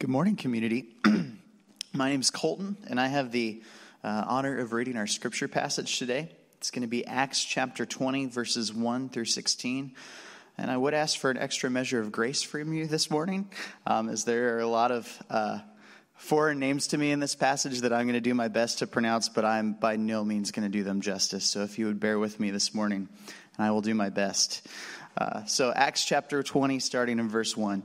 Good morning, community. My name's Colton, and I have the honor of reading our scripture passage today. It's going to be Acts chapter 20, verses 1 through 16. And I would ask for an extra measure of grace from you this morning, as there are a lot of foreign names to me in this passage that I'm going to do my best to pronounce, but I'm by no means going to do them justice. So if you would bear with me this morning, and I will do my best. So Acts chapter 20, starting in verse 1.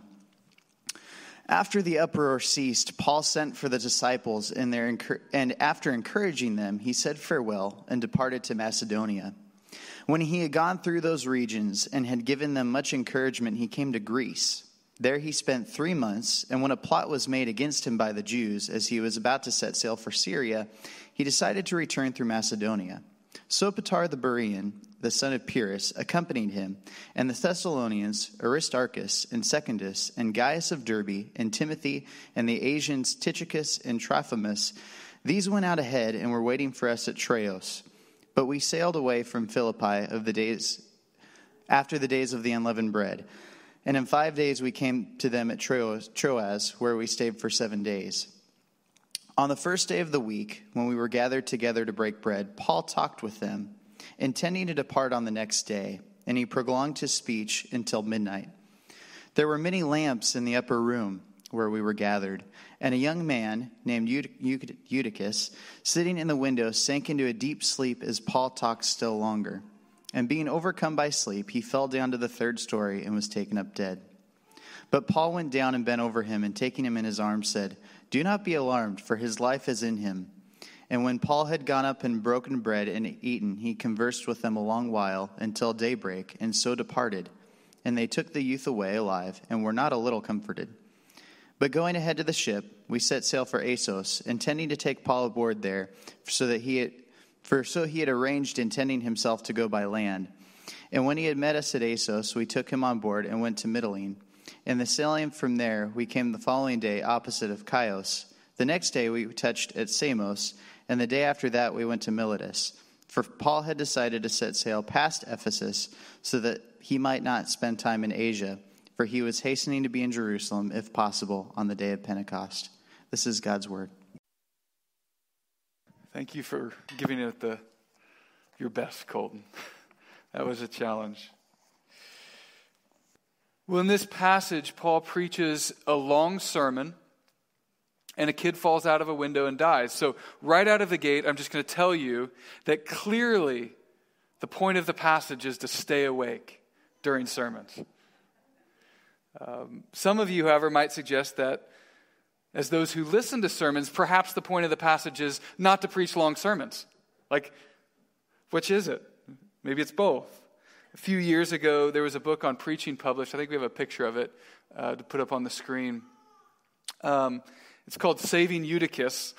After the uproar ceased, Paul sent for the disciples, and after encouraging them, he said farewell and departed to Macedonia. When he had gone through those regions and had given them much encouragement, he came to Greece. There he spent 3 months, and when a plot was made against him by the Jews, as he was about to set sail for Syria, he decided to return through Macedonia. Sopater the Berean, the son of Pyrrhus, accompanied him, and the Thessalonians, Aristarchus and Secundus, and Gaius of Derbe, and Timothy, and the Asians Tychicus and Trophimus. These went out ahead and were waiting for us at Troas. But we sailed away from Philippi after the days of the unleavened bread. And in 5 days we came to them at Troas, where we stayed for 7 days. On the first day of the week, when we were gathered together to break bread, Paul talked with them, intending to depart on the next day, and he prolonged his speech until midnight. There were many lamps in the upper room where we were gathered, and a young man named Eutychus, sitting in the window, sank into a deep sleep as Paul talked still longer. And being overcome by sleep, he fell down to the third story and was taken up dead. But Paul went down and bent over him, and taking him in his arms, said, "Do not be alarmed, for his life is in him." And when Paul had gone up and broken bread and eaten, he conversed with them a long while until daybreak, and so departed. And they took the youth away alive, and were not a little comforted. But going ahead to the ship, we set sail for Asos, intending to take Paul aboard there, so he had arranged, intending himself to go by land. And when he had met us at Asos, we took him on board and went to Mytilene. And the sailing from there, we came the following day opposite of Chios. The next day we touched at Samos, and the day after that we went to Miletus. For Paul had decided to set sail past Ephesus, so that he might not spend time in Asia, for he was hastening to be in Jerusalem, if possible, on the day of Pentecost. This is God's word. Thank you for giving it your best, Colton. That was a challenge. Well, in this passage, Paul preaches a long sermon, and a kid falls out of a window and dies. So right out of the gate, I'm just going to tell you that clearly the point of the passage is to stay awake during sermons. Some of you, however, might suggest that as those who listen to sermons, perhaps the point of the passage is not to preach long sermons. Like, which is it? Maybe it's both. A few years ago, there was a book on preaching published. I think we have a picture of it to put up on the screen. It's called Saving Eutychus,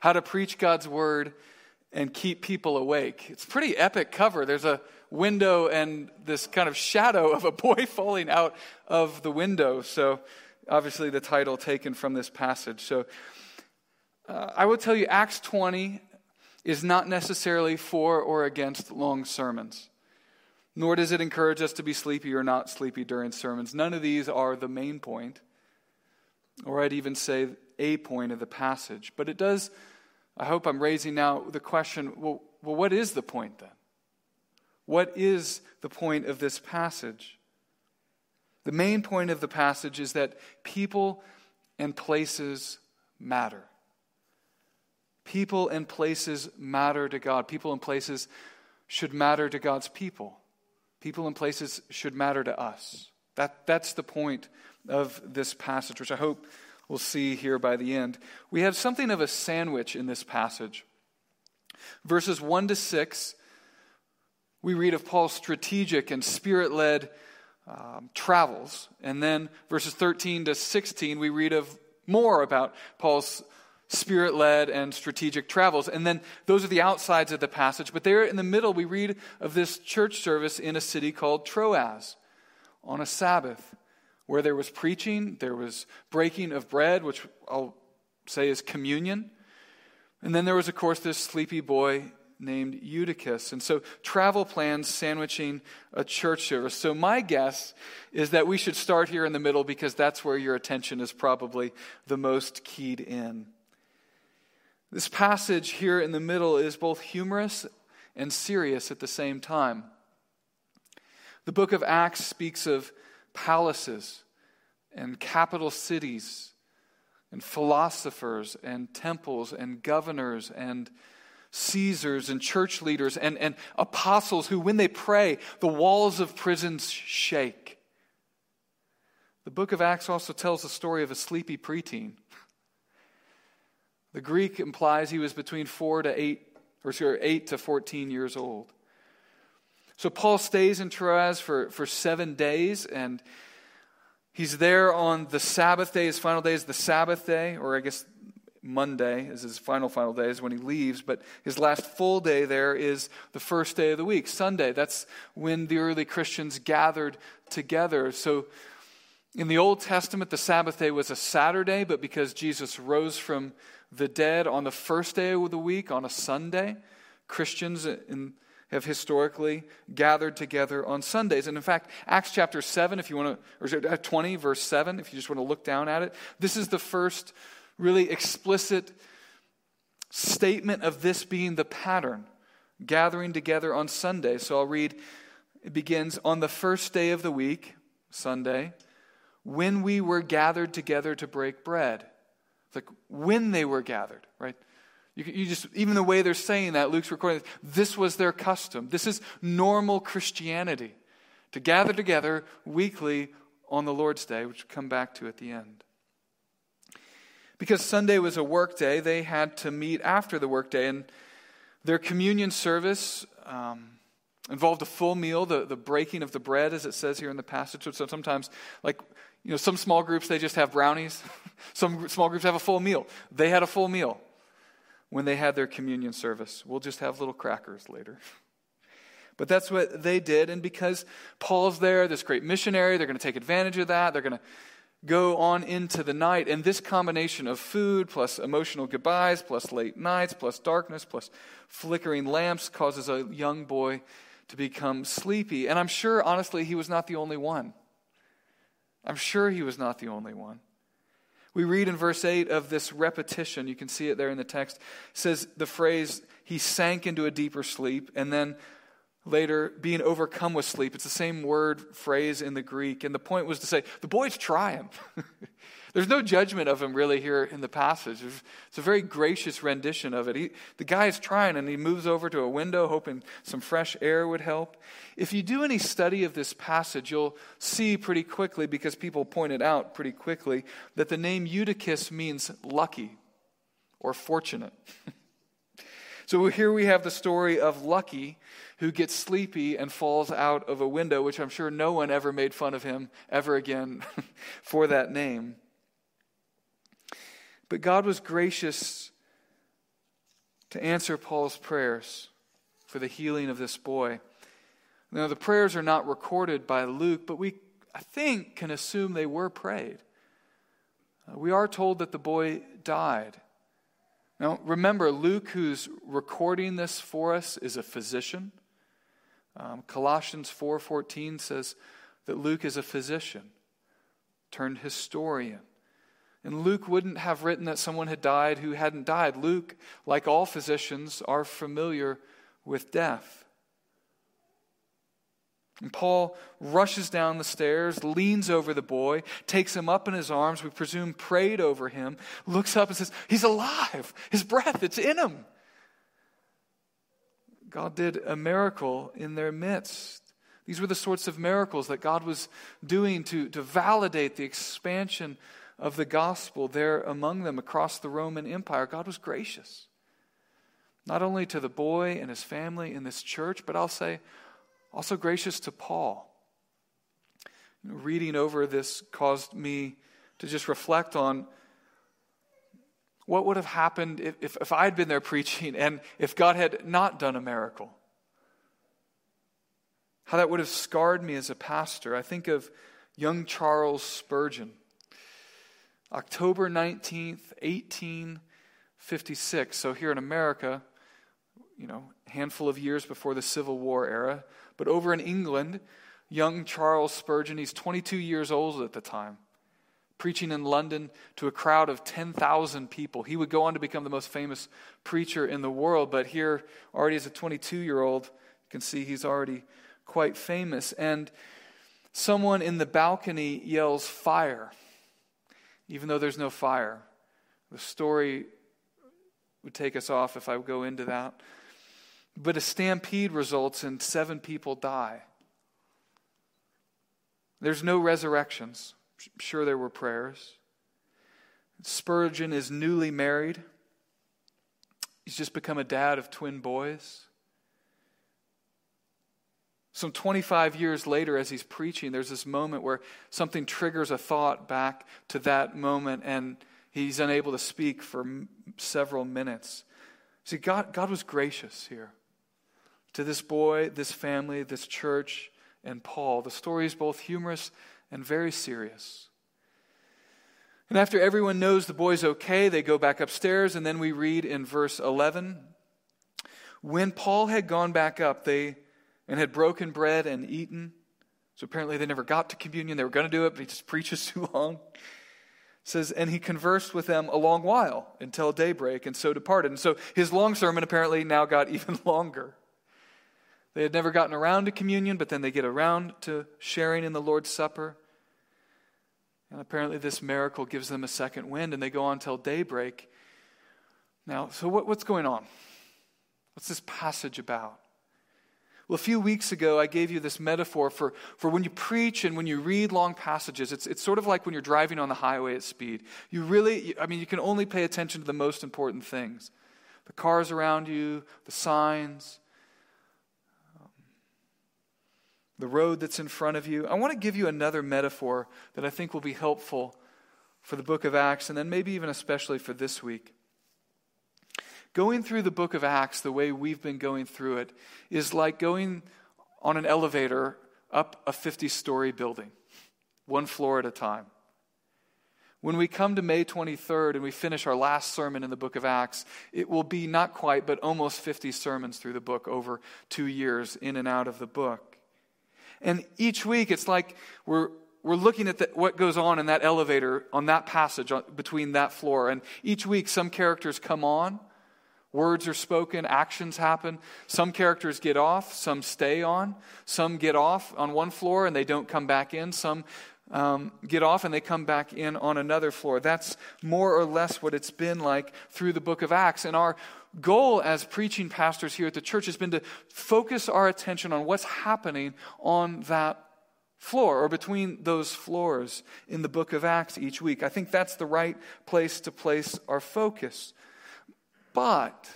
How to Preach God's Word and Keep People Awake. It's a pretty epic cover. There's a window and this kind of shadow of a boy falling out of the window. So obviously the title taken from this passage. So I will tell you, Acts 20 is not necessarily for or against long sermons. Nor does it encourage us to be sleepy or not sleepy during sermons. None of these are the main point, or I'd even say a point of the passage. But it does, I hope I'm raising now the question, well, what is the point then? What is the point of this passage? The main point of the passage is that people and places matter. People and places matter to God. People and places should matter to God's people. People and places should matter to us. That's the point of this passage, which I hope we'll see here by the end. We have something of a sandwich in this passage. Verses 1 to 6, we read of Paul's strategic and spirit-led travels. And then verses 13 to 16, we read of more about Paul's spirit-led and strategic travels. And then those are the outsides of the passage. But there in the middle, we read of this church service in a city called Troas on a Sabbath, where there was preaching, there was breaking of bread, which I'll say is communion. And then there was, of course, this sleepy boy named Eutychus. And so travel plans sandwiching a church service. So my guess is that we should start here in the middle because that's where your attention is probably the most keyed in. This passage here in the middle is both humorous and serious at the same time. The book of Acts speaks of palaces and capital cities and philosophers and temples and governors and Caesars and church leaders and apostles who, when they pray, the walls of prisons shake. The book of Acts also tells the story of a sleepy preteen. The Greek implies he was between 8 to 14 years old. So Paul stays in Troas for 7 days, and he's there on the Sabbath day. His final day is the Sabbath day, or I guess Monday is his final day is when he leaves. But his last full day there is the first day of the week, Sunday. That's when the early Christians gathered together. So in the Old Testament, the Sabbath day was a Saturday, but because Jesus rose from the dead on the first day of the week, on a Sunday, Christians have historically gathered together on Sundays. And in fact, Acts chapter 7, if you want to, or 20, verse 7, if you just want to look down at it, this is the first really explicit statement of this being the pattern, gathering together on Sunday. So I'll read, it begins, on the first day of the week, Sunday, when we were gathered together to break bread. It's like when they were gathered, right? You just, even the way they're saying that, Luke's recording this was their custom. This is normal Christianity, to gather together weekly on the Lord's Day, which we'll come back to at the end. Because Sunday was a work day, they had to meet after the work day, and their communion service involved a full meal, the breaking of the bread, as it says here in the passage. So sometimes, like, you know, some small groups, they just have brownies. Some small groups have a full meal. They had a full meal when they had their communion service. We'll just have little crackers later. But that's what they did. And because Paul's there, this great missionary, they're going to take advantage of that. They're going to go on into the night. And this combination of food plus emotional goodbyes plus late nights plus darkness plus flickering lamps causes a young boy to become sleepy. And I'm sure, honestly, he was not the only one. I'm sure he was not the only one. We read in verse 8 of this repetition. You can see it there in the text. It says the phrase, he sank into a deeper sleep, and then later, being overcome with sleep. It's the same word phrase in the Greek. And the point was to say, the boy's trying. There's no judgment of him really here in the passage. It's a very gracious rendition of it. The guy is trying, and he moves over to a window hoping some fresh air would help. If you do any study of this passage, you'll see pretty quickly, because people pointed out pretty quickly, that the name Eutychus means lucky or fortunate. So here we have the story of Lucky, who gets sleepy and falls out of a window, which I'm sure no one ever made fun of him ever again for that name. But God was gracious to answer Paul's prayers for the healing of this boy. Now, the prayers are not recorded by Luke, but we, I think, can assume they were prayed. We are told that the boy died. Now, remember, Luke, who's recording this for us, is a physician. Colossians 4:14 says that Luke is a physician turned historian. And Luke wouldn't have written that someone had died who hadn't died. Luke, like all physicians, are familiar with death. And Paul rushes down the stairs, leans over the boy, takes him up in his arms, we presume prayed over him, looks up and says, he's alive. His breath, it's in him. God did a miracle in their midst. These were the sorts of miracles that God was doing to validate the expansion of the gospel there among them across the Roman Empire. God was gracious, not only to the boy and his family and this church, but I'll say, also gracious to Paul. Reading over this caused me to just reflect on what would have happened if I had been there preaching and if God had not done a miracle. How that would have scarred me as a pastor. I think of young Charles Spurgeon. October 19th, 1856. So here in America, handful of years before the Civil War era. But over in England, young Charles Spurgeon, he's 22 years old at the time, preaching in London to a crowd of 10,000 people. He would go on to become the most famous preacher in the world, but here, already as a 22-year-old, you can see he's already quite famous. And someone in the balcony yells, "Fire," even though there's no fire. The story would take us off if I would go into that. But a stampede results and 7 people die. There's no resurrections. Sure, there were prayers. Spurgeon is newly married. He's just become a dad of twin boys. Some 25 years later, as he's preaching, there's this moment where something triggers a thought back to that moment, and he's unable to speak for several minutes. See, God was gracious here to this boy, this family, this church, and Paul. The story is both humorous and very serious. And after everyone knows the boy's okay, they go back upstairs, and then we read in verse 11, when Paul had gone back up, and had broken bread and eaten. So apparently they never got to communion. They were going to do it, but he just preaches too long. It says, and he conversed with them a long while until daybreak, and so departed. And so his long sermon apparently now got even longer. They had never gotten around to communion, but then they get around to sharing in the Lord's Supper. And apparently this miracle gives them a second wind, and they go on till daybreak. Now, so what's going on? What's this passage about? Well, a few weeks ago, I gave you this metaphor for when you preach and when you read long passages. It's sort of like when you're driving on the highway at speed. You can only pay attention to the most important things. The cars around you, the signs, the road that's in front of you. I want to give you another metaphor that I think will be helpful for the book of Acts, and then maybe even especially for this week. Going through the book of Acts the way we've been going through it is like going on an elevator up a 50-story building, one floor at a time. When we come to May 23rd and we finish our last sermon in the book of Acts, it will be not quite, but almost 50 sermons through the book over 2 years in and out of the book. And each week, it's like we're looking at what goes on in that elevator, on that passage, between that floor. And each week, some characters come on, words are spoken, actions happen. Some characters get off, some stay on. Some get off on one floor and they don't come back in. Some get off and they come back in on another floor. That's more or less what it's been like through the book of Acts. And our goal as preaching pastors here at the church has been to focus our attention on what's happening on that floor or between those floors in the book of Acts each week. I think that's the right place to place our focus. But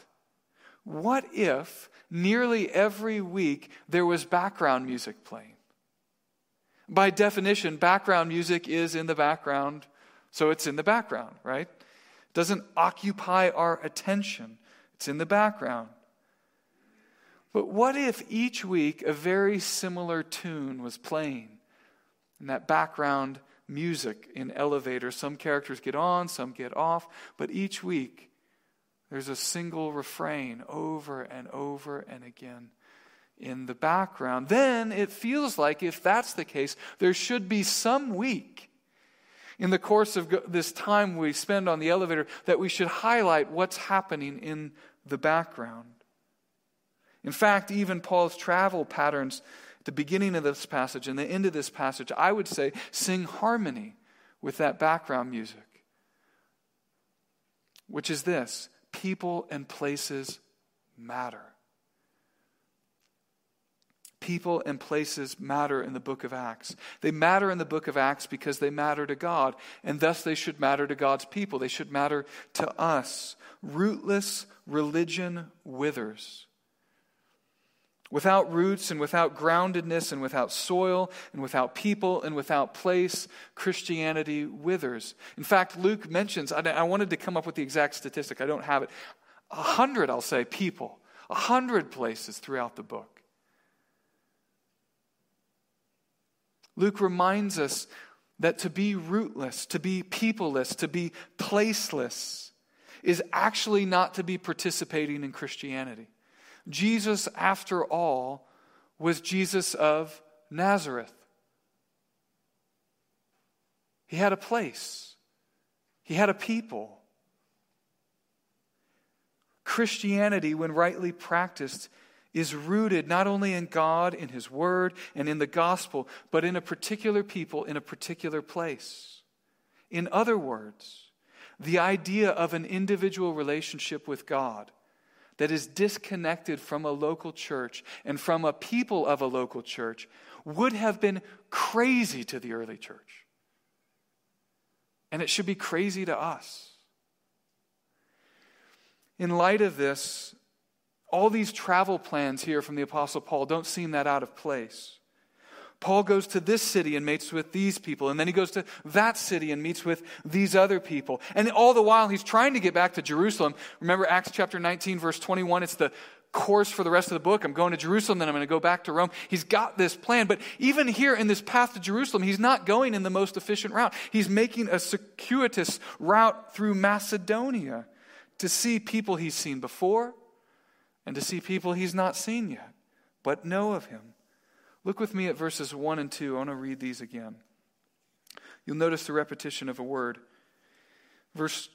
what if nearly every week there was background music playing? By definition, background music is in the background, so it's in the background, right? It doesn't occupy our attention. It's in the background. But what if each week a very similar tune was playing in that background music in elevators? Some characters get on, some get off, but each week there's a single refrain over and over and again in the background. Then it feels like if that's the case, there should be some week in the course of this time we spend on the elevator, that we should highlight what's happening in the background. In fact, even Paul's travel patterns at the beginning of this passage and the end of this passage, I would say, sing harmony with that background music, which is this: people and places matter. People and places matter in the book of Acts. They matter in the book of Acts because they matter to God, and thus they should matter to God's people. They should matter to us. Rootless religion withers. Without roots and without groundedness and without soil and without people and without place, Christianity withers. In fact, Luke mentions, I wanted to come up with the exact statistic. I don't have it. 100, I'll say, people. 100 places throughout the book. Luke reminds us that to be rootless, to be peopleless, to be placeless is actually not to be participating in Christianity. Jesus, after all, was Jesus of Nazareth. He had a place. He had a people. Christianity, when rightly practiced, is rooted not only in God, in His Word, and in the gospel, but in a particular people, in a particular place. In other words, the idea of an individual relationship with God that is disconnected from a local church and from a people of a local church would have been crazy to the early church. And it should be crazy to us. In light of this, all these travel plans here from the Apostle Paul don't seem that out of place. Paul goes to this city and meets with these people, and then he goes to that city and meets with these other people. And all the while, he's trying to get back to Jerusalem. Remember Acts chapter 19, verse 21, it's the course for the rest of the book. I'm going to Jerusalem, then I'm going to go back to Rome. He's got this plan, but even here in this path to Jerusalem, he's not going in the most efficient route. He's making a circuitous route through Macedonia to see people he's seen before and to see people he's not seen yet, but know of him. Look with me at verses 1 and 2. I want to read these again. You'll notice the repetition of a word. Verse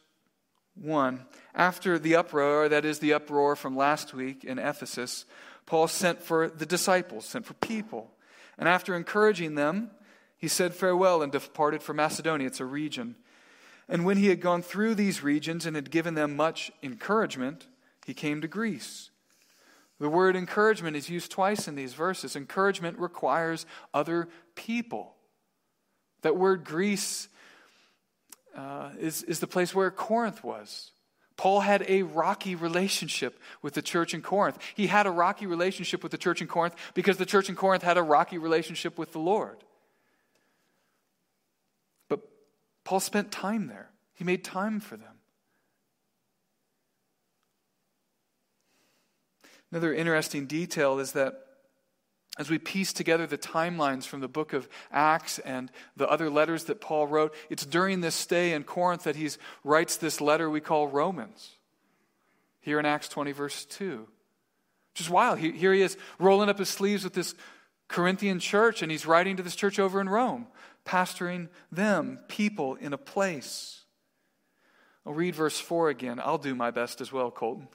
1, after the uproar, that is the uproar from last week in Ephesus, Paul sent for the disciples, sent for people. And after encouraging them, he said farewell and departed for Macedonia. It's a region. And when he had gone through these regions and had given them much encouragement, he came to Greece. The word encouragement is used twice in these verses. Encouragement requires other people. That word Greece is the place where Corinth was. Paul had a rocky relationship with the church in Corinth. He had a rocky relationship with the church in Corinth because the church in Corinth had a rocky relationship with the Lord. But Paul spent time there. He made time for them. Another interesting detail is that as we piece together the timelines from the book of Acts and the other letters that Paul wrote, it's during this stay in Corinth that he writes this letter we call Romans, here in Acts 20, verse 2. Which is wild. Here he is rolling up his sleeves with this Corinthian church, and he's writing to this church over in Rome, pastoring them, people in a place. I'll read verse 4 again. I'll do my best as well, Colton.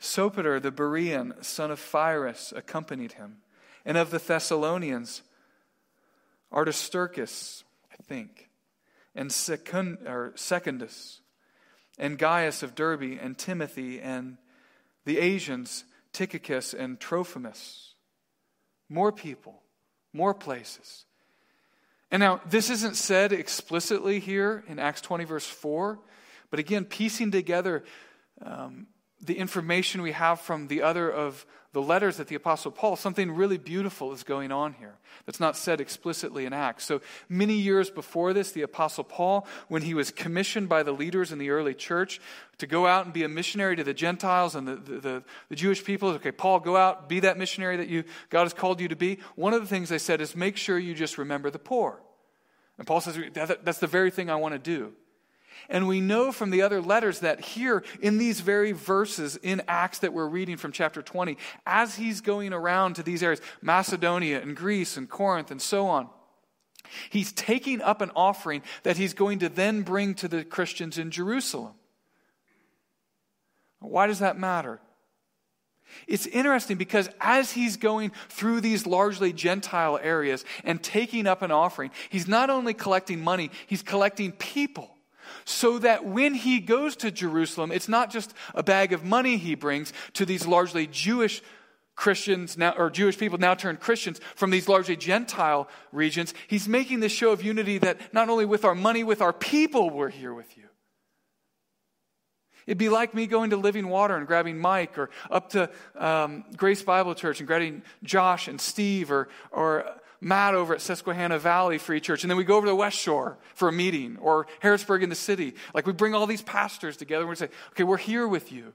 Sopater, the Berean, son of Pyrrhus, accompanied him. And of the Thessalonians, Aristarchus, I think, and Secundus, and Gaius of Derbe, and Timothy, and the Asians, Tychicus, and Trophimus. More people, more places. And now, this isn't said explicitly here in Acts 20, verse 4, but again, piecing together the information we have from the other of the letters that the Apostle Paul, something really beautiful is going on here that's not said explicitly in Acts. So many years before this, the Apostle Paul, when he was commissioned by the leaders in the early church to go out and be a missionary to the Gentiles and the Jewish people, okay, Paul, go out, be that missionary that God has called you to be. One of the things they said is make sure you just remember the poor. And Paul says, that's the very thing I want to do. And we know from the other letters that here in these very verses in Acts that we're reading from chapter 20, as he's going around to these areas, Macedonia and Greece and Corinth and so on, he's taking up an offering that he's going to then bring to the Christians in Jerusalem. Why does that matter? It's interesting because as he's going through these largely Gentile areas and taking up an offering, he's not only collecting money, he's collecting people. So that when he goes to Jerusalem, it's not just a bag of money he brings to these largely Jewish Christians now, or Jewish people now turned Christians from these largely Gentile regions. He's making this show of unity that not only with our money, with our people, we're here with you. It'd be like me going to Living Water and grabbing Mike, or up to Grace Bible Church and grabbing Josh and Steve, or Matt over at Susquehanna Valley Free Church, and then we go over to the West Shore for a meeting, or Harrisburg in the city. Like, we bring all these pastors together and we say, okay, we're here with you.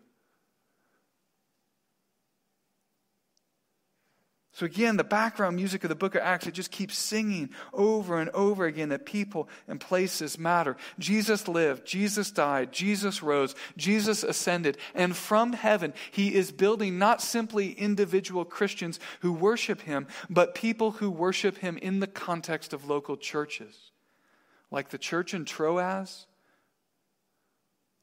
So again, the background music of the book of Acts, it just keeps singing over and over again that people and places matter. Jesus lived, Jesus died, Jesus rose, Jesus ascended. And from heaven, he is building not simply individual Christians who worship him, but people who worship him in the context of local churches. Like the church in Troas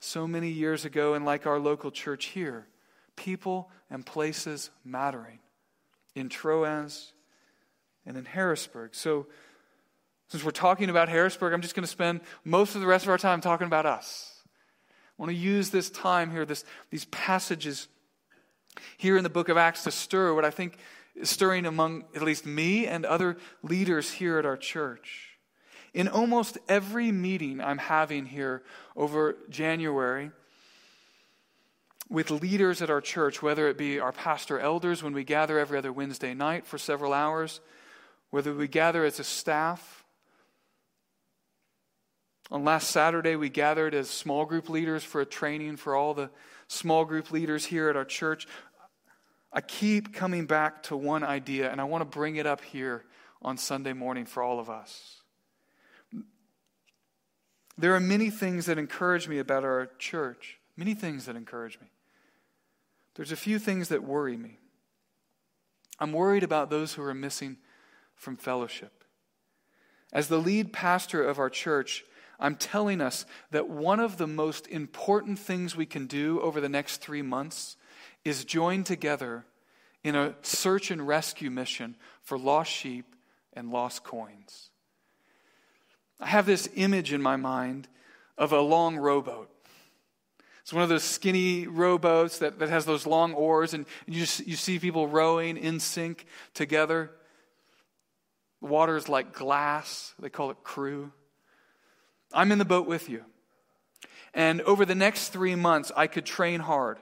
so many years ago, and like our local church here, people and places mattering. In Troas, and in Harrisburg. So since we're talking about Harrisburg, I'm just going to spend most of the rest of our time talking about us. I want to use this time here, these passages here in the book of Acts to stir what I think is stirring among at least me and other leaders here at our church. In almost every meeting I'm having here over January, with leaders at our church, whether it be our pastor elders when we gather every other Wednesday night for several hours, whether we gather as a staff. On last Saturday, we gathered as small group leaders for a training for all the small group leaders here at our church. I keep coming back to one idea, and I want to bring it up here on Sunday morning for all of us. There are many things that encourage me about our church, many things that encourage me. There's a few things that worry me. I'm worried about those who are missing from fellowship. As the lead pastor of our church, I'm telling us that one of the most important things we can do over the next 3 months is join together in a search and rescue mission for lost sheep and lost coins. I have this image in my mind of a long rowboat. It's one of those skinny rowboats that has those long oars, and you see people rowing in sync together. The water is like glass. They call it crew. I'm in the boat with you. And over the next 3 months, I could train hard.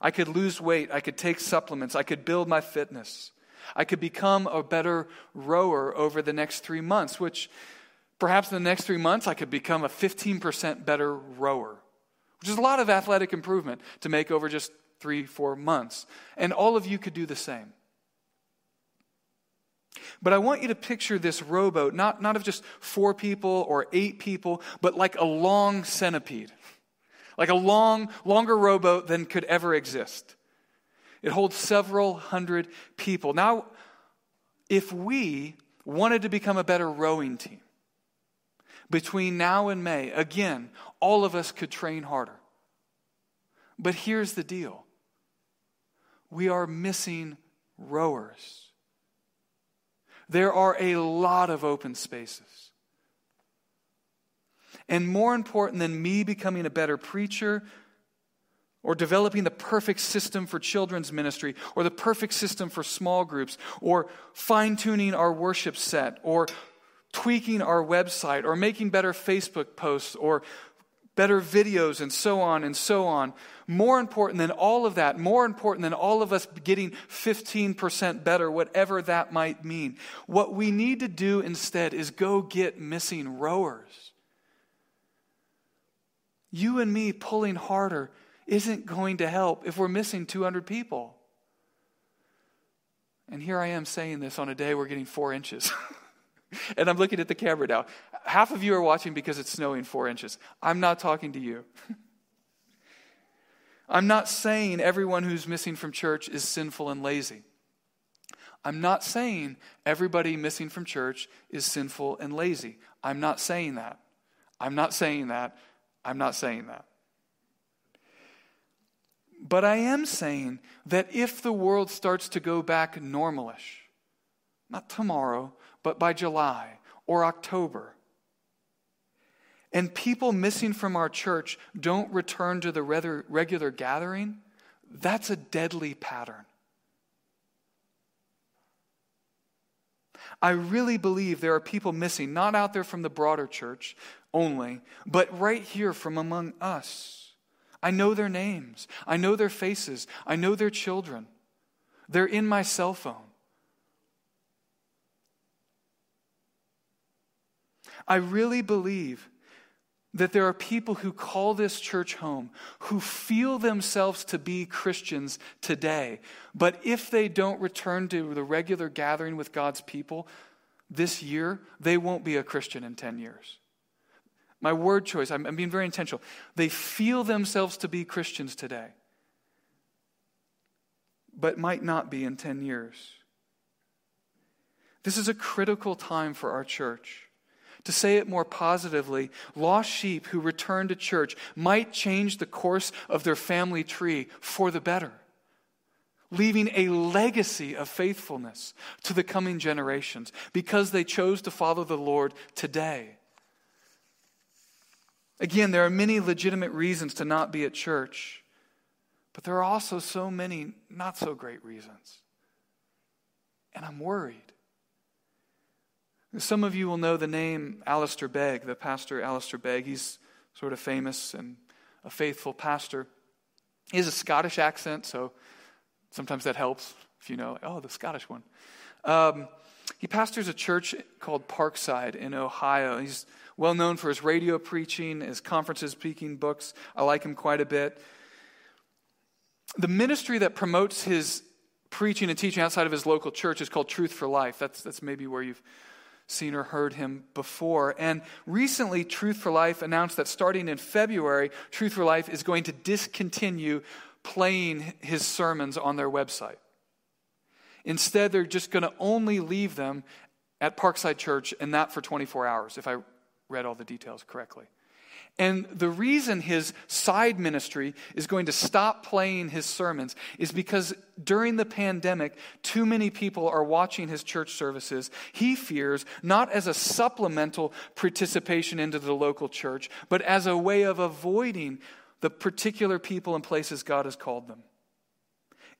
I could lose weight. I could take supplements. I could build my fitness. I could become a better rower over the next 3 months, which perhaps in the next 3 months, I could become a 15% better rower. Which is a lot of athletic improvement to make over just 3-4 months. And all of you could do the same. But I want you to picture this rowboat, not of just 4 people or 8 people, but like a long centipede. Like a longer rowboat than could ever exist. It holds several hundred people. Now, if we wanted to become a better rowing team, between now and May, again, all of us could train harder. But here's the deal. We are missing rowers. There are a lot of open spaces. And more important than me becoming a better preacher or developing the perfect system for children's ministry or the perfect system for small groups or fine-tuning our worship set or tweaking our website or making better Facebook posts or better videos and so on and so on. More important than all of that, more important than all of us getting 15% better, whatever that might mean. What we need to do instead is go get missing rowers. You and me pulling harder isn't going to help if we're missing 200 people. And here I am saying this on a day we're getting 4 inches. And I'm looking at the camera now. Half of you are watching because it's snowing 4 inches. I'm not talking to you. I'm not saying everyone who's missing from church is sinful and lazy. I'm not saying everybody missing from church is sinful and lazy. I'm not saying that. I'm not saying that. I'm not saying that. But I am saying that if the world starts to go back normalish, not tomorrow, but by July or October, and people missing from our church don't return to the regular gathering, that's a deadly pattern. I really believe there are people missing, not out there from the broader church only, but right here from among us. I know their names. I know their faces. I know their children. They're in my cell phone. I really believe that there are people who call this church home, who feel themselves to be Christians today, but if they don't return to the regular gathering with God's people this year, they won't be a Christian in 10 years. My word choice, I'm being very intentional. They feel themselves to be Christians today, but might not be in 10 years. This is a critical time for our church. To say it more positively, lost sheep who return to church might change the course of their family tree for the better, leaving a legacy of faithfulness to the coming generations because they chose to follow the Lord today. Again, there are many legitimate reasons to not be at church, but there are also so many not so great reasons. And I'm worried. Some of you will know the name Alistair Begg, the pastor Alistair Begg. He's sort of famous and a faithful pastor. He has a Scottish accent, so sometimes that helps if you know, oh, the Scottish one. He pastors a church called Parkside in Ohio. He's well known for his radio preaching, his conferences, speaking, books. I like him quite a bit. The ministry that promotes his preaching and teaching outside of his local church is called Truth for Life. That's maybe where you've seen or heard him before. And recently, Truth for Life announced that starting in February, Truth for Life is going to discontinue playing his sermons on their website. Instead, they're just going to only leave them at Parkside Church, and that for 24 hours, if I read all the details correctly. And the reason his side ministry is going to stop playing his sermons is because during the pandemic, too many people are watching his church services, he fears, not as a supplemental participation into the local church, but as a way of avoiding the particular people and places God has called them.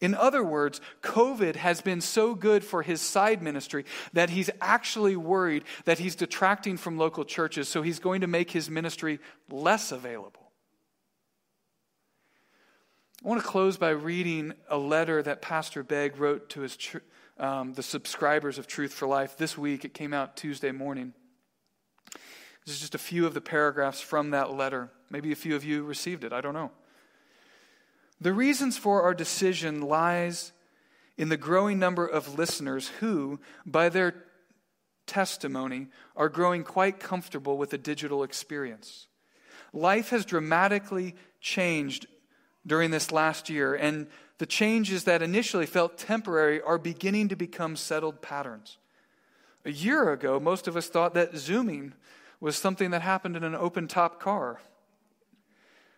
In other words, COVID has been so good for his side ministry that he's actually worried that he's detracting from local churches, so he's going to make his ministry less available. I want to close by reading a letter that Pastor Begg wrote to his the subscribers of Truth for Life this week. It came out Tuesday morning. This is just a few of the paragraphs from that letter. Maybe a few of you received it. I don't know. The reasons for our decision lies in the growing number of listeners who, by their testimony, are growing quite comfortable with the digital experience. Life has dramatically changed during this last year, and the changes that initially felt temporary are beginning to become settled patterns. A year ago, most of us thought that Zooming was something that happened in an open-top car.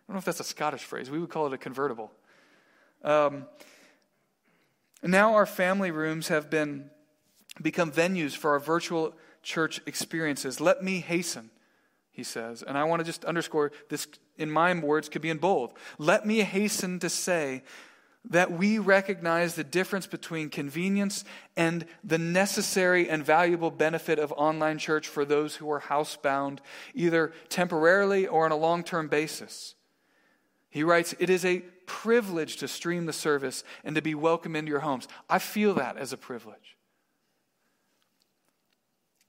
I don't know if that's a Scottish phrase. We would call it a convertible. Now our family rooms have become venues for our virtual church experiences. Let me hasten, he says. And I want to just underscore this in my words, could be in bold. Let me hasten to say that we recognize the difference between convenience and the necessary and valuable benefit of online church for those who are housebound, either temporarily or on a long-term basis. He writes, it is a privilege to stream the service and to be welcomed into your homes. I feel that as a privilege.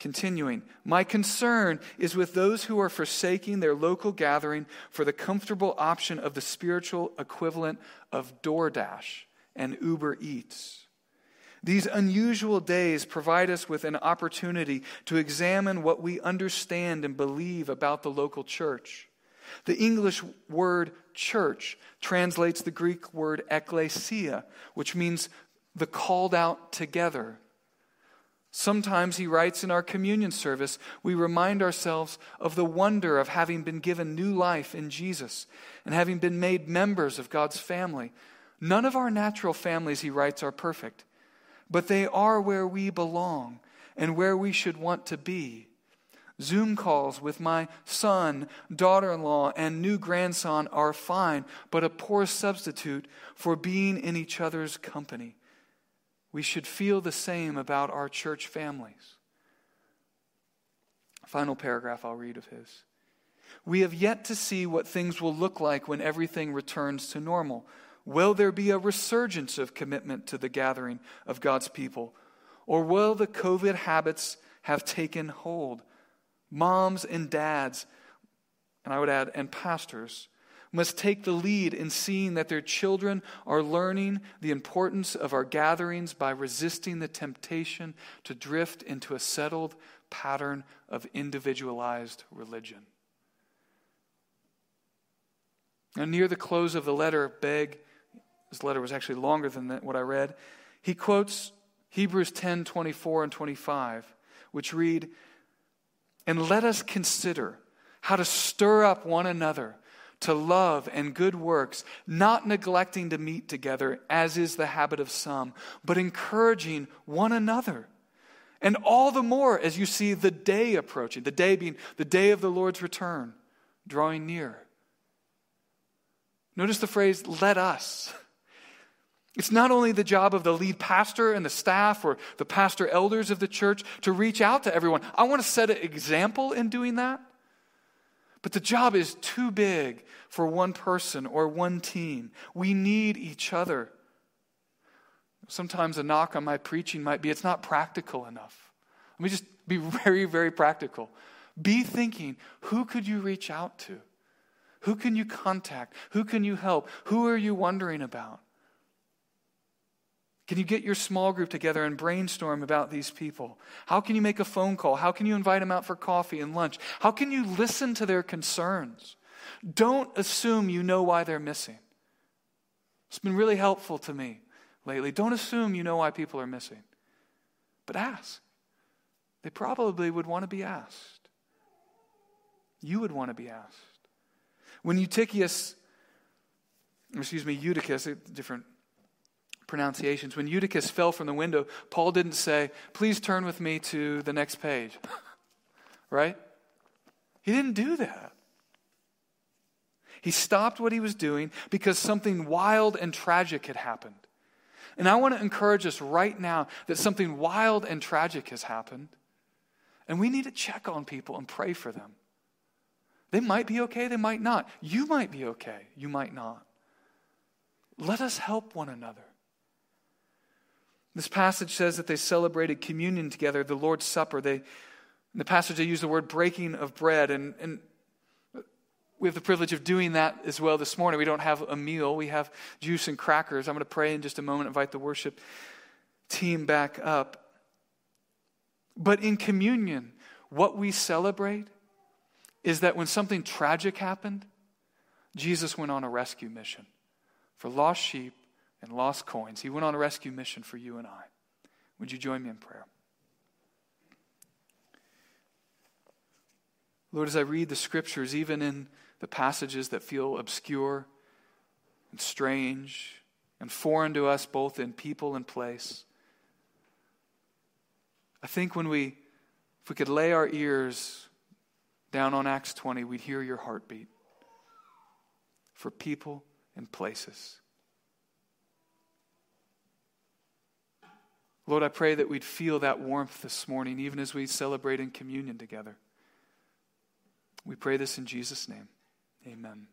Continuing, my concern is with those who are forsaking their local gathering for the comfortable option of the spiritual equivalent of DoorDash and Uber Eats. These unusual days provide us with an opportunity to examine what we understand and believe about the local church. The English word church translates the Greek word ekklesia, which means the called out together. Sometimes, he writes, in our communion service, we remind ourselves of the wonder of having been given new life in Jesus and having been made members of God's family. None of our natural families, he writes, are perfect, but they are where we belong and where we should want to be. Zoom calls with my son, daughter-in-law, and new grandson are fine, but a poor substitute for being in each other's company. We should feel the same about our church families. Final paragraph I'll read of his. We have yet to see what things will look like when everything returns to normal. Will there be a resurgence of commitment to the gathering of God's people? Or will the COVID habits have taken hold? Moms and dads, and I would add, and pastors, must take the lead in seeing that their children are learning the importance of our gatherings by resisting the temptation to drift into a settled pattern of individualized religion. Now, near the close of the letter, Begg, his letter was actually longer than what I read, he quotes Hebrews 10:24 and 25, which read, "And let us consider how to stir up one another to love and good works, not neglecting to meet together, as is the habit of some, but encouraging one another. And all the more as you see the day approaching," the day being the day of the Lord's return, "drawing near." Notice the phrase, "let us." It's not only the job of the lead pastor and the staff or the pastor elders of the church to reach out to everyone. I want to set an example in doing that. But the job is too big for one person or one team. We need each other. Sometimes a knock on my preaching might be, it's not practical enough. Let me just be very, very practical. Be thinking, who could you reach out to? Who can you contact? Who can you help? Who are you wondering about? Can you get your small group together and brainstorm about these people? How can you make a phone call? How can you invite them out for coffee and lunch? How can you listen to their concerns? Don't assume you know why they're missing. It's been really helpful to me lately. Don't assume you know why people are missing. But ask. They probably would want to be asked. You would want to be asked. When Eutychus, different pronunciations. When Eutychus fell from the window, Paul didn't say, "Please turn with me to the next page." Right? He didn't do that. He stopped what he was doing because something wild and tragic had happened. And I want to encourage us right now that something wild and tragic has happened. And we need to check on people and pray for them. They might be okay, they might not. You might be okay, you might not. Let us help one another. This passage says that they celebrated communion together, the Lord's Supper. In the passage, they use the word breaking of bread, and we have the privilege of doing that as well this morning. We don't have a meal. We have juice and crackers. I'm going to pray in just a moment, invite the worship team back up. But in communion, what we celebrate is that when something tragic happened, Jesus went on a rescue mission for lost sheep and lost coins. He went on a rescue mission for you and I. Would you join me in prayer? Lord, as I read the scriptures, even in the passages that feel obscure and strange and foreign to us, both in people and place, I think if we could lay our ears down on Acts 20, we'd hear your heartbeat for people and places. Lord, I pray that we'd feel that warmth this morning, even as we celebrate in communion together. We pray this in Jesus' name. Amen.